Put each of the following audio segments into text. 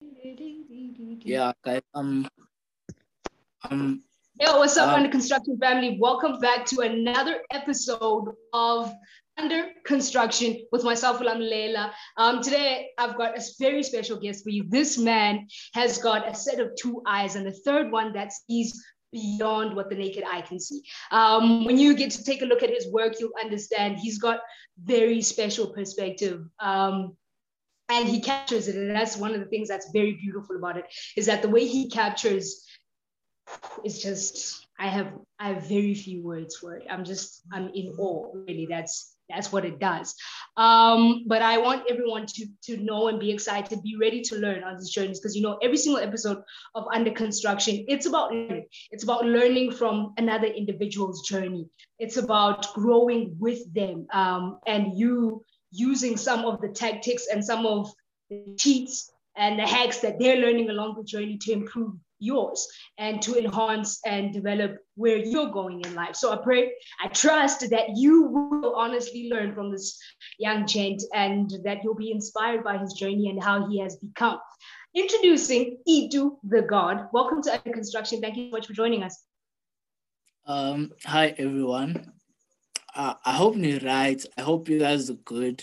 Yeah, guys. Yo, what's up, Under Construction family? Welcome back to another episode of Under Construction with myself, Ulam Lela. Today, I've got a very special guest for you. This man has got a set of two eyes and the third one that sees beyond what the naked eye can see. When you get to take a look at his work, you'll understand he's got very special perspective. And he captures it, and that's one of the things that's very beautiful about it, is that the way he captures, it's just, I have very few words for it. I'm in awe, really. That's what it does. But I want everyone to know and be excited, be ready to learn on these journeys, because you know, every single episode of Under Construction, it's about learning. It's about learning from another individual's journey. It's about growing with them, and you using some of the tactics and some of the cheats and the hacks that they're learning along the journey to improve yours and to enhance and develop where you're going in life. So I pray, I trust that you will honestly learn from this young gent and that you'll be inspired by his journey and how he has become. Introducing Idu the God. Welcome to Under Construction. Thank you so much for joining us. Hi, everyone. I hope you're right. I hope you guys are good.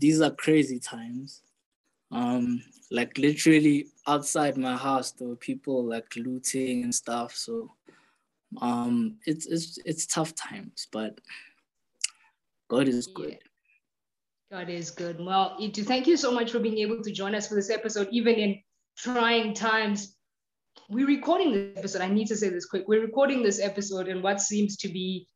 These are crazy times. Like literally outside my house, there were people like looting and stuff. So it's tough times, but God is good. Yeah. God is good. Well, Itu, thank you so much for being able to join us for this episode, even in trying times. We're recording this episode. I need to say this quick. We're recording this episode in what seems to be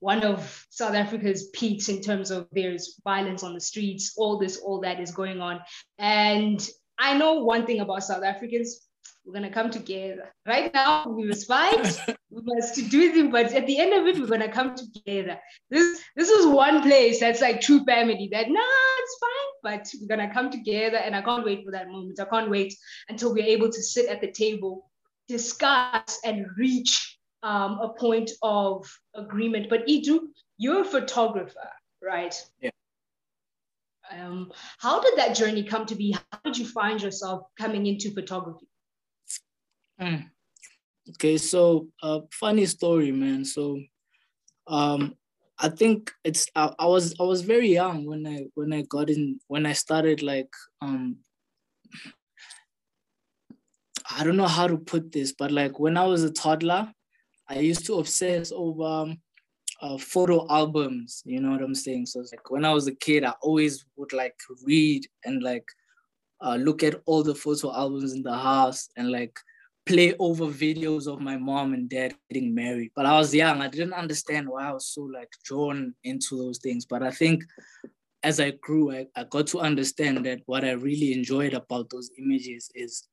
one of South Africa's peaks in terms of there's violence on the streets, all this, all that is going on. And I know one thing about South Africans, we're gonna come together. Right now, we must fight, we must do this, but at the end of it, we're gonna come together. This is one place that's like true family, that nah, it's fine, but we're gonna come together. And I can't wait for that moment. I can't wait until we're able to sit at the table, discuss and reach a point of agreement. But Idu, you're a photographer, right? Yeah. How did that journey come to be? How did you find yourself coming into photography? Okay, so funny story, man. So I think it's I was very young when I got in, when I started, like I don't know how to put this, but like when I was a toddler, I used to obsess over photo albums, you know what I'm saying? So it's like when I was a kid, I always would like read and like look at all the photo albums in the house and like play over videos of my mom and dad getting married. But I was young, I didn't understand why I was so like drawn into those things. But I think as I grew, I got to understand that what I really enjoyed about those images is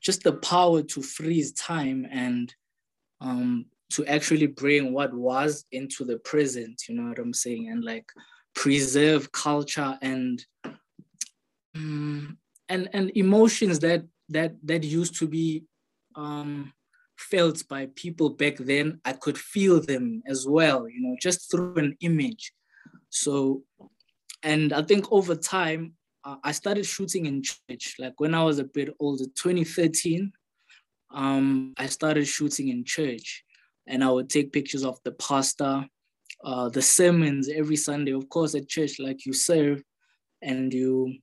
just the power to freeze time and to actually bring what was into the present, you know what I'm saying, and like preserve culture and emotions that used to be felt by people back then. I could feel them as well, you know, just through an image. So, and I think over time, I started shooting in church, like when I was a bit older, 2013. I started shooting in church and I would take pictures of the pastor, the sermons every Sunday. Of course, at church, like you serve and you,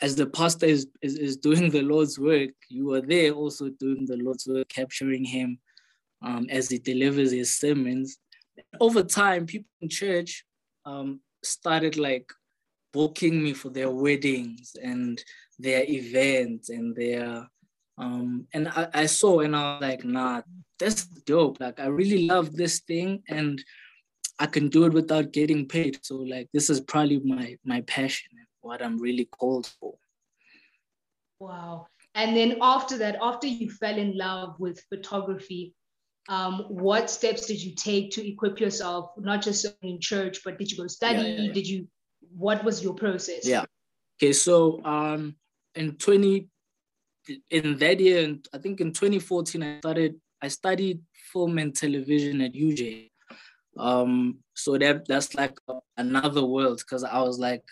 as the pastor is doing the Lord's work, you are there also doing the Lord's work, capturing him as he delivers his sermons. Over time, people in church started like booking me for their weddings and their events and their... and I saw and I was like, nah, that's dope. Like, I really love this thing and I can do it without getting paid. So like, this is probably my passion and what I'm really called for. Wow. And then after that, after you fell in love with photography, what steps did you take to equip yourself, not just in church, but did you go study? Yeah. Did you, what was your process? Yeah. Okay. So in that year, and I think in 2014, I studied film and television at UJ. So that's like another world, because I was like,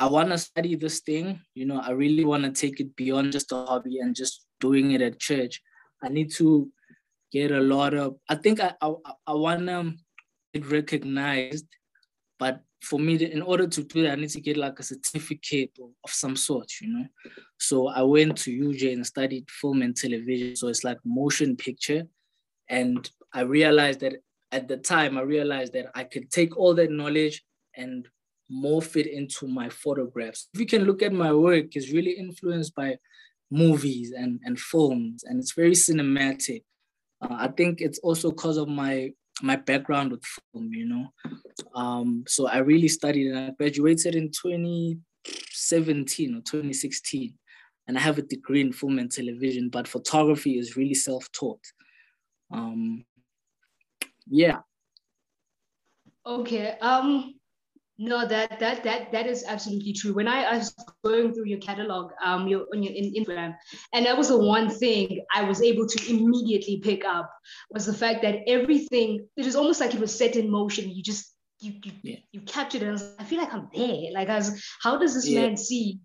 I want to study this thing. You know, I really want to take it beyond just a hobby and just doing it at church. I need to get a lot of, I think I want to get recognized, but for me, in order to do that, I need to get like a certificate of some sort, you know? So I went to UJ and studied film and television. So it's like motion picture. And I realized that at the time, I realized that I could take all that knowledge and morph it into my photographs. If you can look at my work, it's really influenced by movies and films, and it's very cinematic. I think it's also because of my background with film, you know. So I really studied, and I graduated in 2017 or 2016, and I have a degree in film and television, but photography is really self-taught. Yeah. Okay. No, that is absolutely true. When I was going through your catalog, on your Instagram, and that was the one thing I was able to immediately pick up was the fact that everything, it was almost like it was set in motion. You just you captured it. And I feel like I'm there. Like, how does this man see?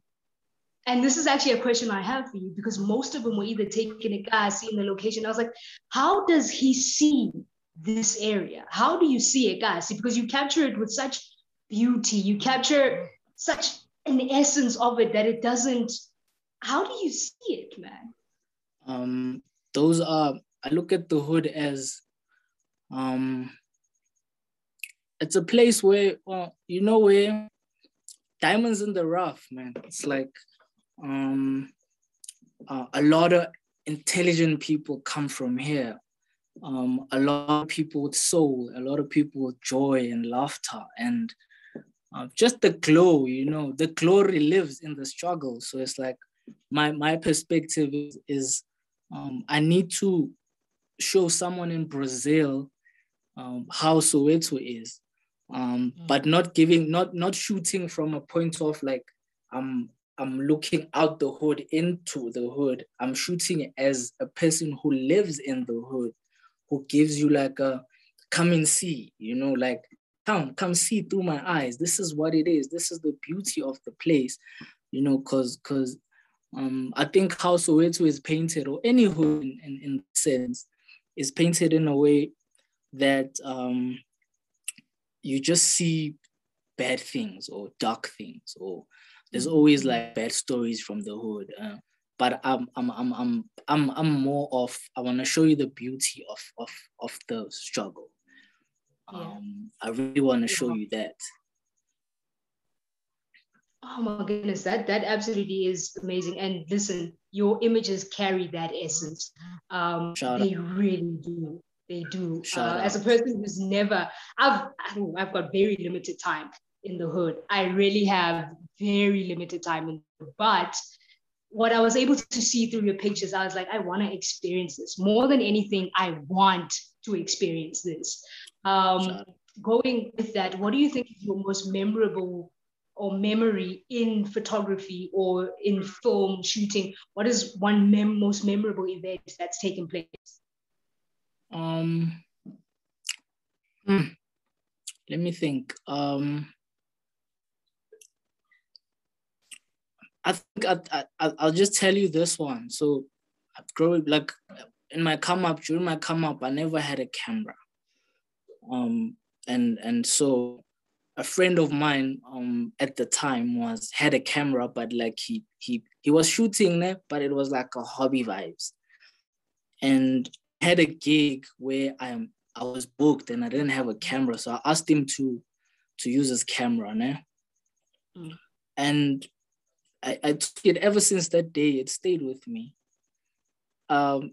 And this is actually a question I have for you, because most of them were either taking a gas, seeing the location. I was like, how does he see this area? How do you see a gas? Because you capture it with such beauty, you capture such an essence of it that it doesn't, how do you see it, man? I look at the hood as, it's a place where, you know, where diamonds in the rough, man. It's like a lot of intelligent people come from here. A lot of people with soul, a lot of people with joy and laughter, and just the glow, you know, the glory lives in the struggle. So it's like my perspective is I need to show someone in Brazil how Soweto is, but not shooting from a point of like, I'm looking out the hood into the hood. I'm shooting as a person who lives in the hood, who gives you like a come and see, you know, like, come see through my eyes. This is what it is. This is the beauty of the place, you know, because I think how Soweto is painted, or any hood in sense, is painted in a way that you just see bad things or dark things, or there's always like bad stories from the hood. But I'm more of, I want to show you the beauty of the struggle. I really want to show you that. Oh my goodness, that absolutely is amazing. And listen, your images carry that essence. They really do. They do. As a person who's never, I've got very limited time in the hood. I really have very limited time in the hood, but what I was able to see through your pictures, I was like, I want to experience this. More than anything, I want to experience this. Going with that, what do you think is your most memorable or memory in photography or in film shooting? What is one most memorable event that's taken place? Let me think. I think I'll just tell you this one. So growing, like in my come up, during my come up, I never had a camera. And so a friend of mine at the time had a camera, but like he was shooting there, but it was like a hobby vibes. And had a gig where I was booked and I didn't have a camera. So I asked him to use his camera, né? And I took it. Ever since that day, it stayed with me. And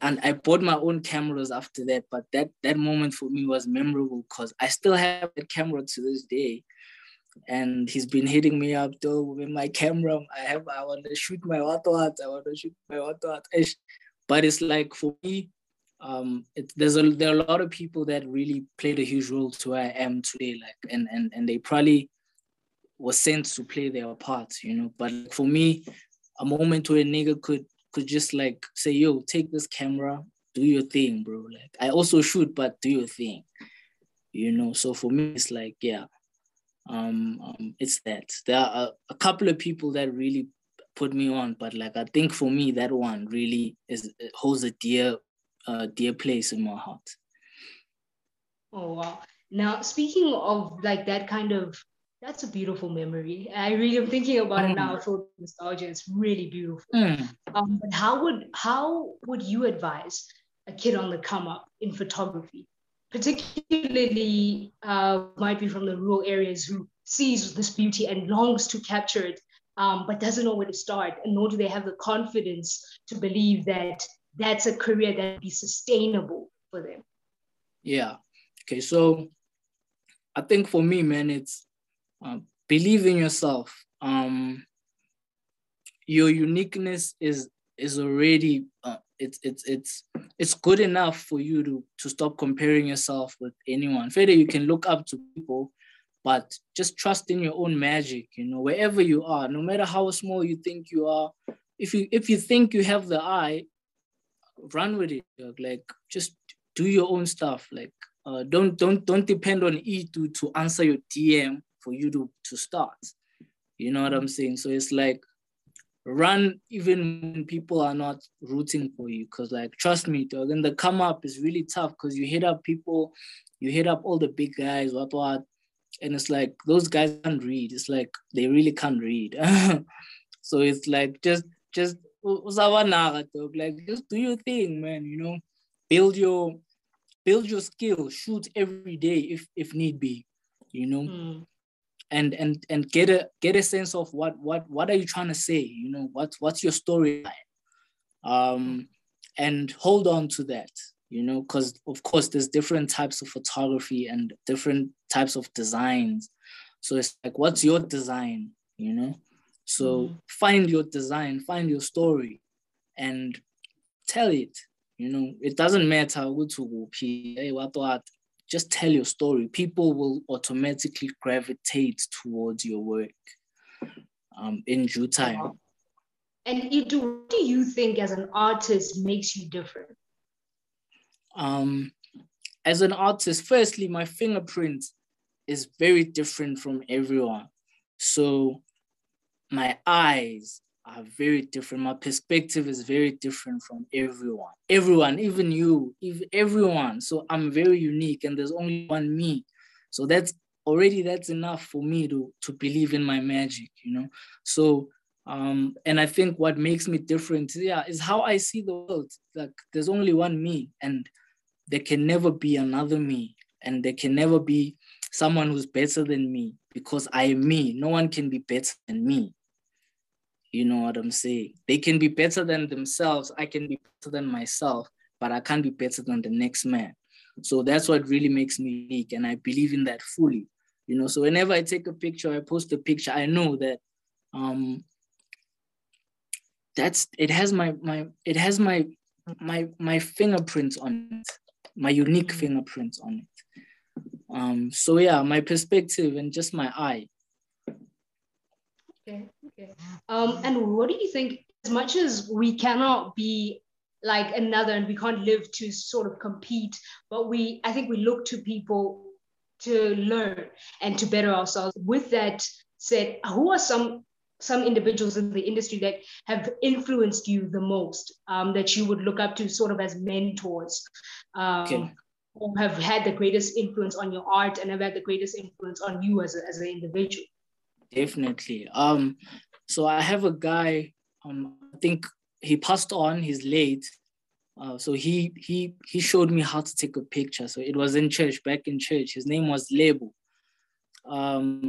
I bought my own cameras after that, but that moment for me was memorable because I still have the camera to this day. And he's been hitting me up, though, with my camera. I want to shoot my what, I want to shoot my what. But it's like, for me, there are a lot of people that really played a huge role to where I am today. Like, and they probably was sent to play their part, you know. But for me, a moment where a nigga could just like say, yo, take this camera, do your thing, bro. Like, I also shoot, but do your thing, you know. So for me, it's like, yeah, It's that. There are a couple of people that really put me on, but like I think for me that one really holds a dear place in my heart. Oh wow. Now speaking of like that kind of, that's a beautiful memory. I really am thinking about it now. Full nostalgia. It's really beautiful. But how would you advise a kid on the come up in photography, particularly might be from the rural areas, who sees this beauty and longs to capture it, but doesn't know where to start, and nor do they have the confidence to believe that that's a career that would be sustainable for them? Yeah. Okay. So I think for me, man, it's believe in yourself. Your uniqueness is already it's good enough for you to stop comparing yourself with anyone. Further, you can look up to people, but just trust in your own magic. You know, wherever you are, no matter how small you think you are, if you think you have the eye, run with it. Like just do your own stuff. Like don't depend on Idu to answer your DM for you to start. You know what I'm saying? So it's like, run even when people are not rooting for you. Cause like, trust me, dog, and the come up is really tough because you hit up people, you hit up all the big guys, what, and it's like, those guys can't read. It's like, they really can't read. So it's like, just do your thing, man, you know, build your skill, shoot every day if need be, you know? And get a sense of what are you trying to say, you know, what's your storyline, and hold on to that, you know, because of course there's different types of photography and different types of designs, so it's like, what's your design, you know? So find your design, find your story, and tell it, you know. It doesn't matter what to do. Just tell your story. People will automatically gravitate towards your work in due time. Wow. And Idu, what do you think as an artist makes you different? As an artist, firstly, my fingerprint is very different from everyone. So my eyes are very different. My perspective is very different from everyone. Everyone, even you, everyone. So I'm very unique and there's only one me. So that's enough for me to believe in my magic, you know? So, and I think what makes me different, is how I see the world. Like there's only one me and there can never be another me. And there can never be someone who's better than me because I am me. No one can be better than me. You know what I'm saying? They can be better than themselves. I can be better than myself, but I can't be better than the next man. So that's what really makes me unique. And I believe in that fully, you know? So whenever I take a picture, I post a picture, I know that it has my fingerprints on it, my unique fingerprints on it. So yeah, my perspective and just my eye. Okay. And what do you think, as much as we cannot be like another and we can't live to sort of compete, but I think we look to people to learn and to better ourselves. With that said, who are some individuals in the industry that have influenced you the most, that you would look up to sort of as mentors, who have had the greatest influence on your art and have had the greatest influence on you as an individual? Definitely. So I have a guy, I think he passed on, he's late. So he showed me how to take a picture. So it was in church, back in church. His name was Label.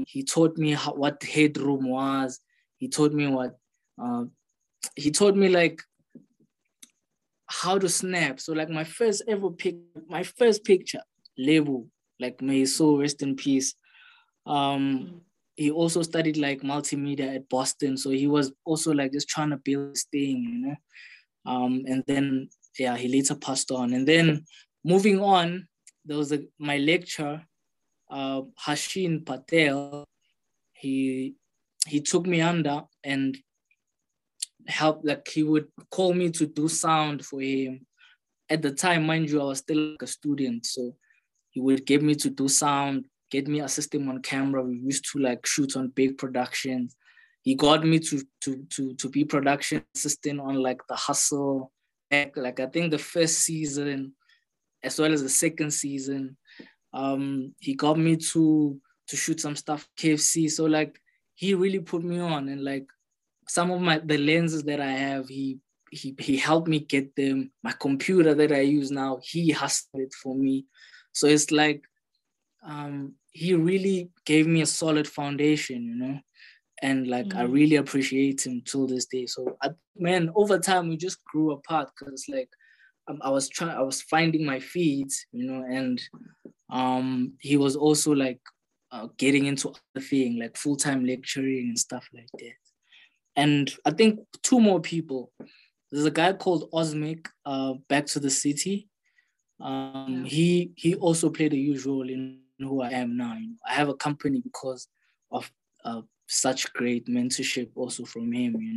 He taught me what headroom was. He taught me like how to snap. So like my first picture, Label, like may his soul rest in peace. He also studied like multimedia at Boston. So he was also like just trying to build this thing, you know? And then, yeah, he later passed on. And then moving on, there was my lecturer, Hashim Patel. He took me under and helped, like he would call me to do sound for him. At the time, mind you, I was still like a student. So he would get me to do sound, get me assisting on camera. We used to like shoot on big productions. He got me to be production assistant on like The Hustle. Like I think the first season as well as the second season. He got me to shoot some stuff KFC. So like he really put me on, and like some of the lenses that I have, he helped me get them. My computer that I use now, he hustled it for me. So it's like he really gave me a solid foundation, you know, and like I really appreciate him till this day. So man, over time we just grew apart because like I was finding my feet, you know, and he was also like getting into other thing, like full-time lecturing and stuff like that. And I think two more people. There's a guy called Osmic, Back to the City. He also played a huge role in who I am now. You know, I have a company because of such great mentorship also from him, you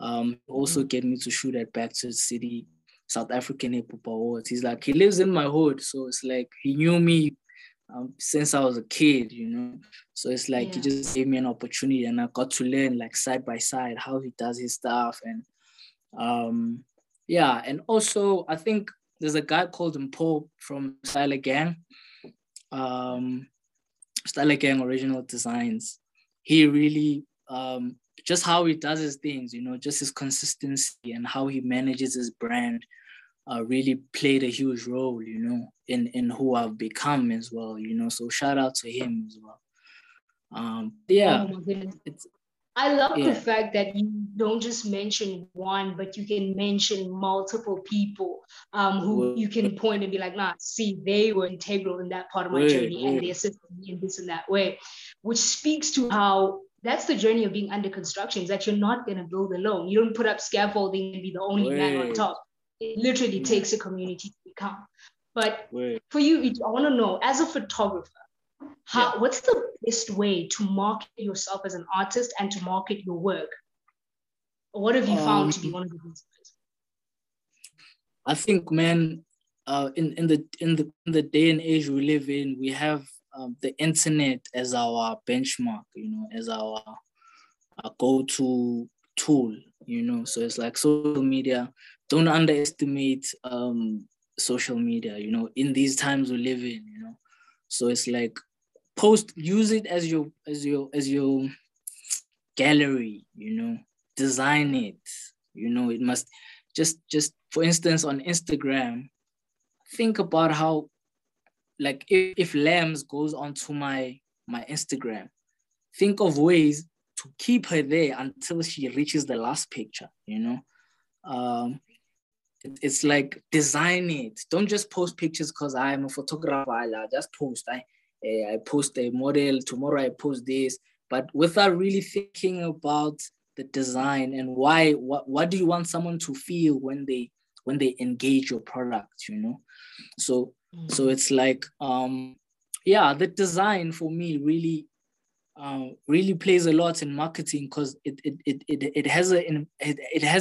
know. Also get me to shoot at Back to the City, South African Hip Hop Awards. He's like, he lives in my hood. So it's like, he knew me since I was a kid, you know? So it's like, he just gave me an opportunity and I got to learn like side by side how he does his stuff. And yeah, and also I think there's a guy called Mpo from Style Gang, Style Gang Original Designs. He really, just how he does his things, you know, just his consistency and how he manages his brand really played a huge role, you know, in who I've become as well, you know, so shout out to him as well. Yeah. Oh my goodness. I love the fact that you don't just mention one, but you can mention multiple people who you can point and be like, nah, see, they were integral in that part of my journey and they assisted me in this and that way, which speaks to how that's the journey of being under construction, is that you're not going to build alone. You don't put up scaffolding and be the only man on top. It literally takes a community to become. But for you, I want to know, as a photographer, how, what's the best way to market yourself as an artist and to market your work? What have you found to be one of the best ways? I think, man, in the day and age we live in, we have the internet as our benchmark, you know, as our go-to tool, you know. So it's like social media. Don't underestimate social media, you know, in these times we live in, you know. So it's like use it as your gallery, you know, design it, you know. It must just for instance on Instagram, think about how, like if Lambs goes onto my Instagram, think of ways to keep her there until she reaches the last picture, you know? It's like, design it. Don't just post pictures because I'm a photographer. I just post. I post a model, tomorrow I post this, but without really thinking about the design and why, what do you want someone to feel when they engage your product, you know? So it's like, yeah, the design for me really plays a lot in marketing because it has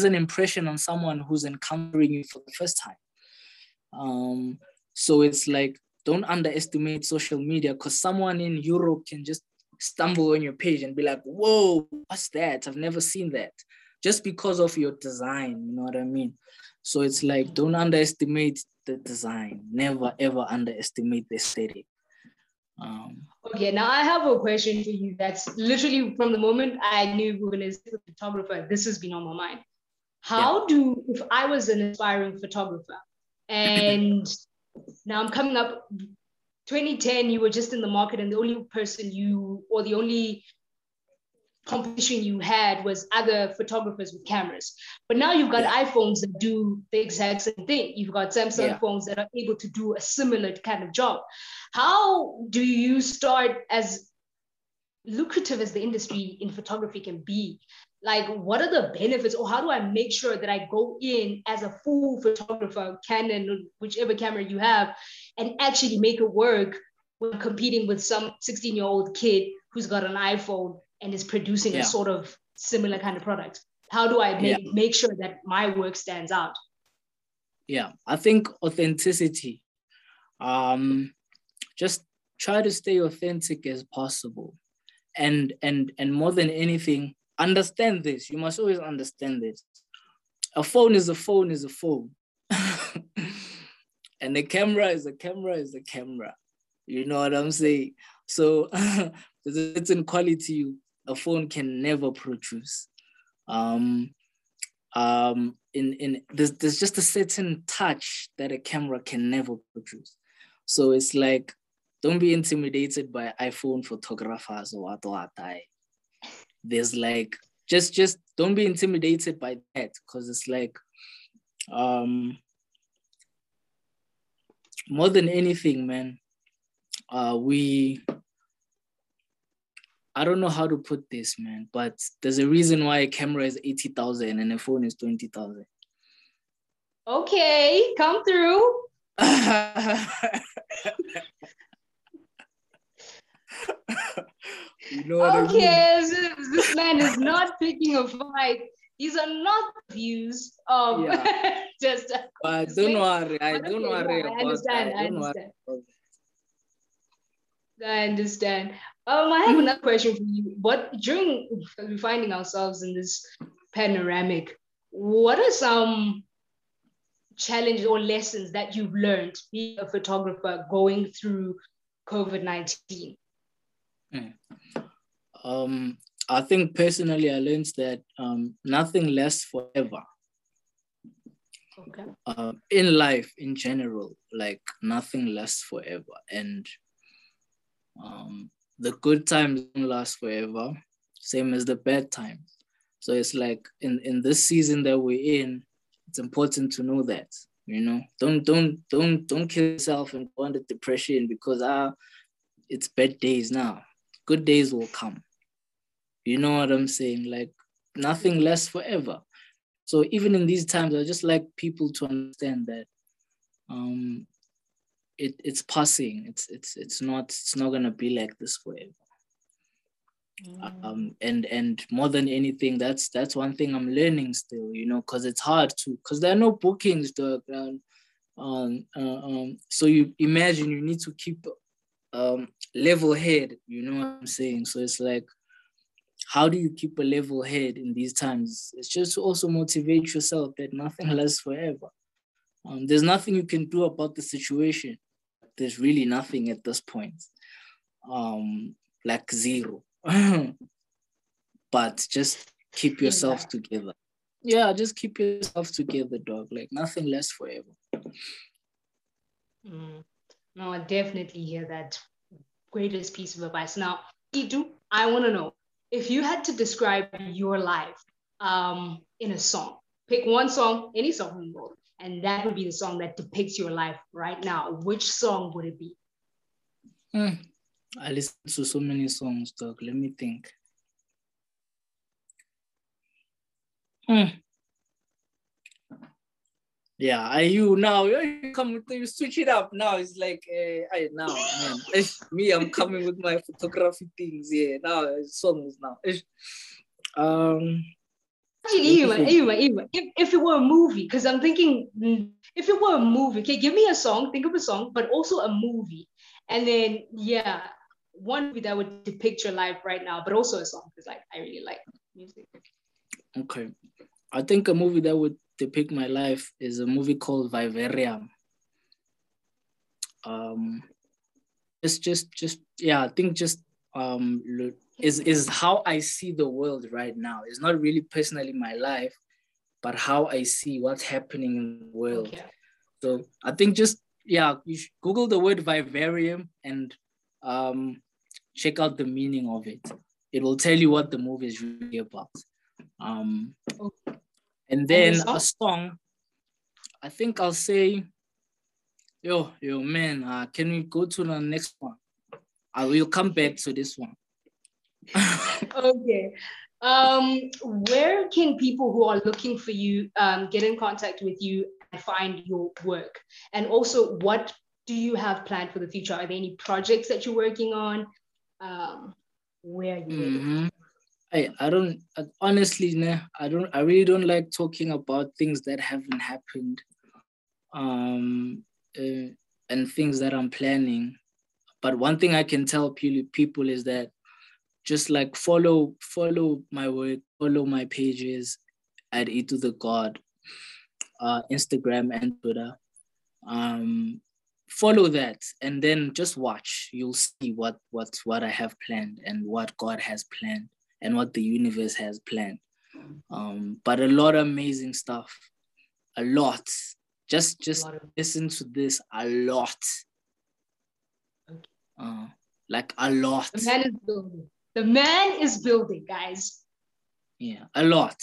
an impression on someone who's encountering you for the first time. So it's like, don't underestimate social media because someone in Europe can just stumble on your page and be like, whoa, what's that? I've never seen that. Just because of your design, you know what I mean? So it's like, don't underestimate the design. Never, ever underestimate the aesthetic. Okay, now I have a question for you that's literally from the moment I knew we were going to be a photographer, this has been on my mind. How do, if I was an aspiring photographer and now I'm coming up, 2010, you were just in the market and the only person the only competition you had was other photographers with cameras, but now you've got iPhones that do the exact same thing. You've got Samsung phones that are able to do a similar kind of job. How do you start, as lucrative as the industry in photography can be? Like, what are the benefits, or how do I make sure that I go in as a full photographer, Canon, whichever camera you have, and actually make it work when competing with some 16-year-old kid who's got an iPhone and is producing a sort of similar kind of product? How do I make sure that my work stands out? Yeah, I think authenticity. Just try to stay authentic as possible. And more than anything, understand this. You must always understand this. A phone is a phone is a phone. And the camera is a camera is a camera. You know what I'm saying? So there's a certain quality a phone can never produce. There's just a certain touch that a camera can never produce. So it's like, don't be intimidated by iPhone photographers or whatnot. There's like, just don't be intimidated by that, because it's like, more than anything, man, I don't know how to put this, man, but there's a reason why a camera is 80,000 and a phone is 20,000. Okay, come through. You know what I mean? This man is not picking a fight. These are not views of just. But don't worry, I understand. I have another question for you. We're finding ourselves in this panoramic, what are some challenges or lessons that you've learned being a photographer going through COVID-19? I think personally, I learned that nothing lasts forever. Okay. In life, in general, like nothing lasts forever. And the good times don't last forever, same as the bad times. So it's like in this season that we're in, it's important to know that, you know, don't kill yourself and go under depression because it's bad days now. Good days will come. You know what I'm saying? Like nothing lasts forever. So even in these times, I just like people to understand that it's passing. It's not gonna be like this forever. And more than anything, that's one thing I'm learning still, you know, because it's hard to, because there are no bookings, dog. So you imagine you need to keep level head, you know what I'm saying? So it's like, how do you keep a level head in these times? It's just to also motivate yourself that nothing lasts forever. There's nothing you can do about the situation. There's really nothing at this point, like zero. But just keep yourself together. Yeah, just keep yourself together, dog. Like nothing lasts forever. No, I definitely hear that. Greatest piece of advice. Now, Idu, I want to know, if you had to describe your life in a song, pick one song, any song in the world, and that would be the song that depicts your life right now, which song would it be? I listen to so many songs, dog. Let me think. Yeah, you come with, you switch it up now. It's like, now, man. Me, I'm coming with my photography things. Yeah, now songs now. If it were a movie, because I'm thinking, if it were a movie, okay, give me a song, think of a song, but also a movie. And then, yeah, one movie that would depict your life right now, but also a song, because like, I really like music. Okay. I think a movie that would depict my life is a movie called Vivarium. Is how I see the world right now. It's not really personally my life, but how I see what's happening in the world. Okay. So I think you should Google the word Vivarium and check out the meaning of it. It will tell you what the movie is really about. And then a song, I think I'll say, yo, man, can we go to the next one? I will come back to this one. Okay. Where can people who are looking for you get in contact with you and find your work? And also, what do you have planned for the future? Are there any projects that you're working on? Where are you? I really don't like talking about things that haven't happened and things that I'm planning. But one thing I can tell people is that just like follow my work, follow my pages at Idu the God, Instagram and Twitter. Follow that and then just watch. You'll see what I have planned and what God has planned and what the universe has planned. But a lot of amazing stuff. A lot. Just listen to this a lot. Like a lot. The man is building. The man is building, guys. Yeah, a lot.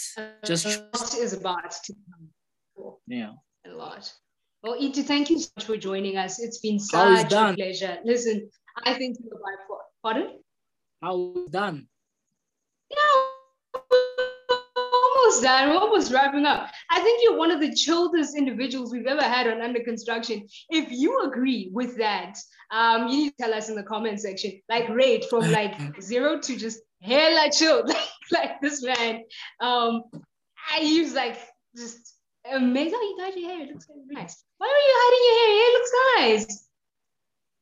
Just a lot is about to come. Cool. Yeah. A lot. Well, Idu, thank you so much for joining us. It's been such a pleasure. Listen, I think you're about for pardon? How done? Yeah, almost done. We're almost wrapping up. I think you're one of the chillest individuals we've ever had on Under Construction. If you agree with that, you need to tell us in the comment section, like rate from like 0 to just hella chill, like this man. He was like just amazing. Oh, you dyed your hair. It looks really nice. Why are you hiding your hair? It looks nice.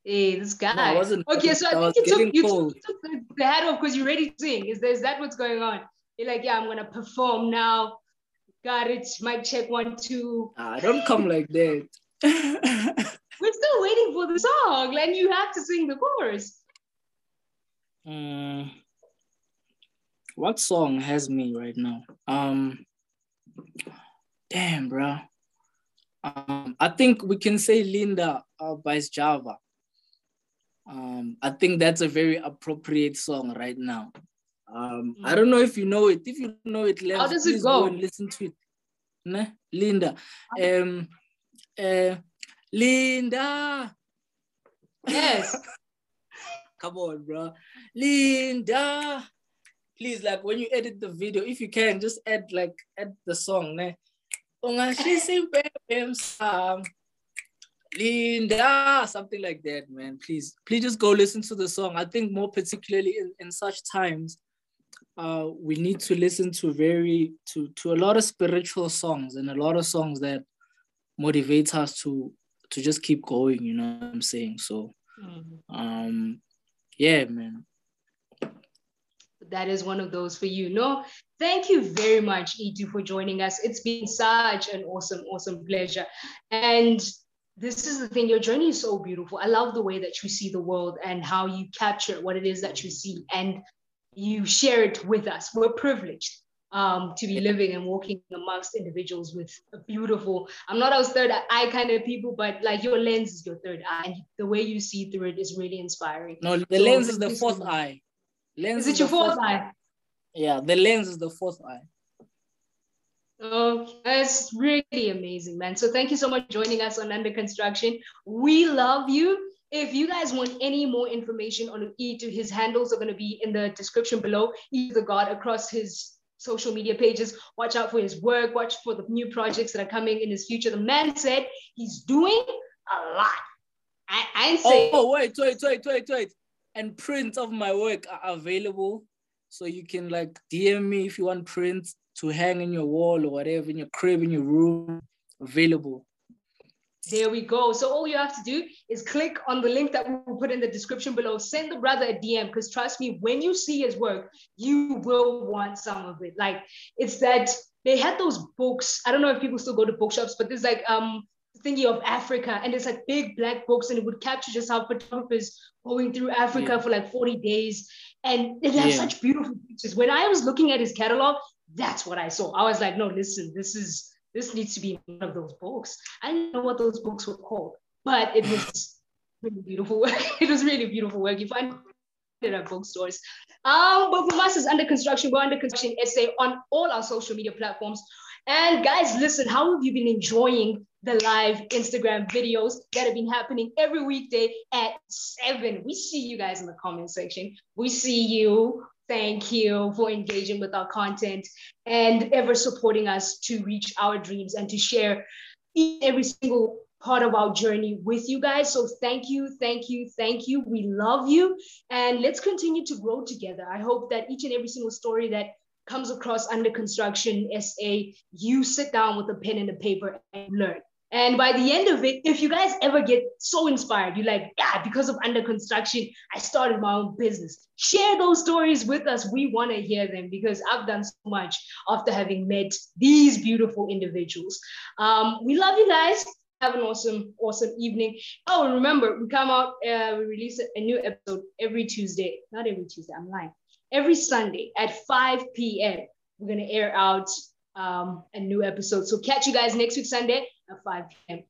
Hey, this guy. No, I wasn't. Okay, so I think you took the hat off because you're ready to sing. Is that what's going on? You're like, yeah, I'm gonna perform now. Got it. Mic check 1, 2. I don't come like that. We're still waiting for the song, and you have to sing the chorus. What song has me right now? Damn, bro. I think we can say Linda by Java. I think that's a very appropriate song right now. I don't know if you know it. If you don't know it, how does it go? Go and listen to it. Nah? Linda. Linda. Yes. Come on, bro. Linda. Please, like when you edit the video, if you can, just add the song. Nah? Linda, something like that, man. Please just go listen to the song. I think more particularly in such times, we need to listen to a lot of spiritual songs and a lot of songs that motivate us to just keep going, you know what I'm saying? So yeah, man. That is one of those for you. No, thank you very much, Idu, for joining us. It's been such an awesome pleasure. And this is the thing, your journey is so beautiful. I love the way that you see the world and how you capture what it is that you see and you share it with us. We're privileged to be living and walking amongst individuals with a beautiful, I'm not those third eye kind of people, but like your lens is your third eye. And the way you see through it is really inspiring. No, the lens is the fourth eye. Lens is it your fourth eye? Yeah, the lens is the fourth eye. Oh, that's really amazing, man. So thank you so much for joining us on Under Construction. We love you. If you guys want any more information on Idu, his handles are going to be in the description below. Idu the God across his social media pages. Watch out for his work. Watch for the new projects that are coming in his future. The man said he's doing a lot. I ain't saying. Oh, wait. And prints of my work are available. So you can like DM me if you want prints to hang in your wall or whatever, in your crib, in your room, available. There we go. So all you have to do is click on the link that we'll put in the description below. Send the brother a DM, because trust me, when you see his work, you will want some of it. Like it's that they had those books. I don't know if people still go to bookshops, but there's like, thinking of Africa, and it's like big black books, and it would capture just how photographers going through Africa for like 40 days, and it has such beautiful pictures. When I was looking at his catalog, that's what I saw. I was like, no, listen, this needs to be one of those books. I didn't know what those books were called, but it was really beautiful work. It was really beautiful work. You find it at bookstores. But for us, it's Under Construction. We're Under Construction SA on all our social media platforms. And guys, listen, how have you been enjoying the live Instagram videos that have been happening every weekday at 7? We see you guys in the comment section. We see you. Thank you for engaging with our content and ever supporting us to reach our dreams and to share every single part of our journey with you guys. So thank you. We love you. And let's continue to grow together. I hope that each and every single story that comes across Under Construction SA, you sit down with a pen and a paper and learn And by the end of it, if you guys ever get so inspired, you're like, yeah, because of Under Construction, I started my own business. Share those stories with us. We want to hear them because I've done so much after having met these beautiful individuals. We love you guys. Have an awesome, awesome evening. Oh, and remember, we come out, we release a new episode every Tuesday. Not every Tuesday, I'm lying. Every Sunday at 5 p.m. We're going to air out a new episode. So catch you guys next week, Sunday at 5 p.m.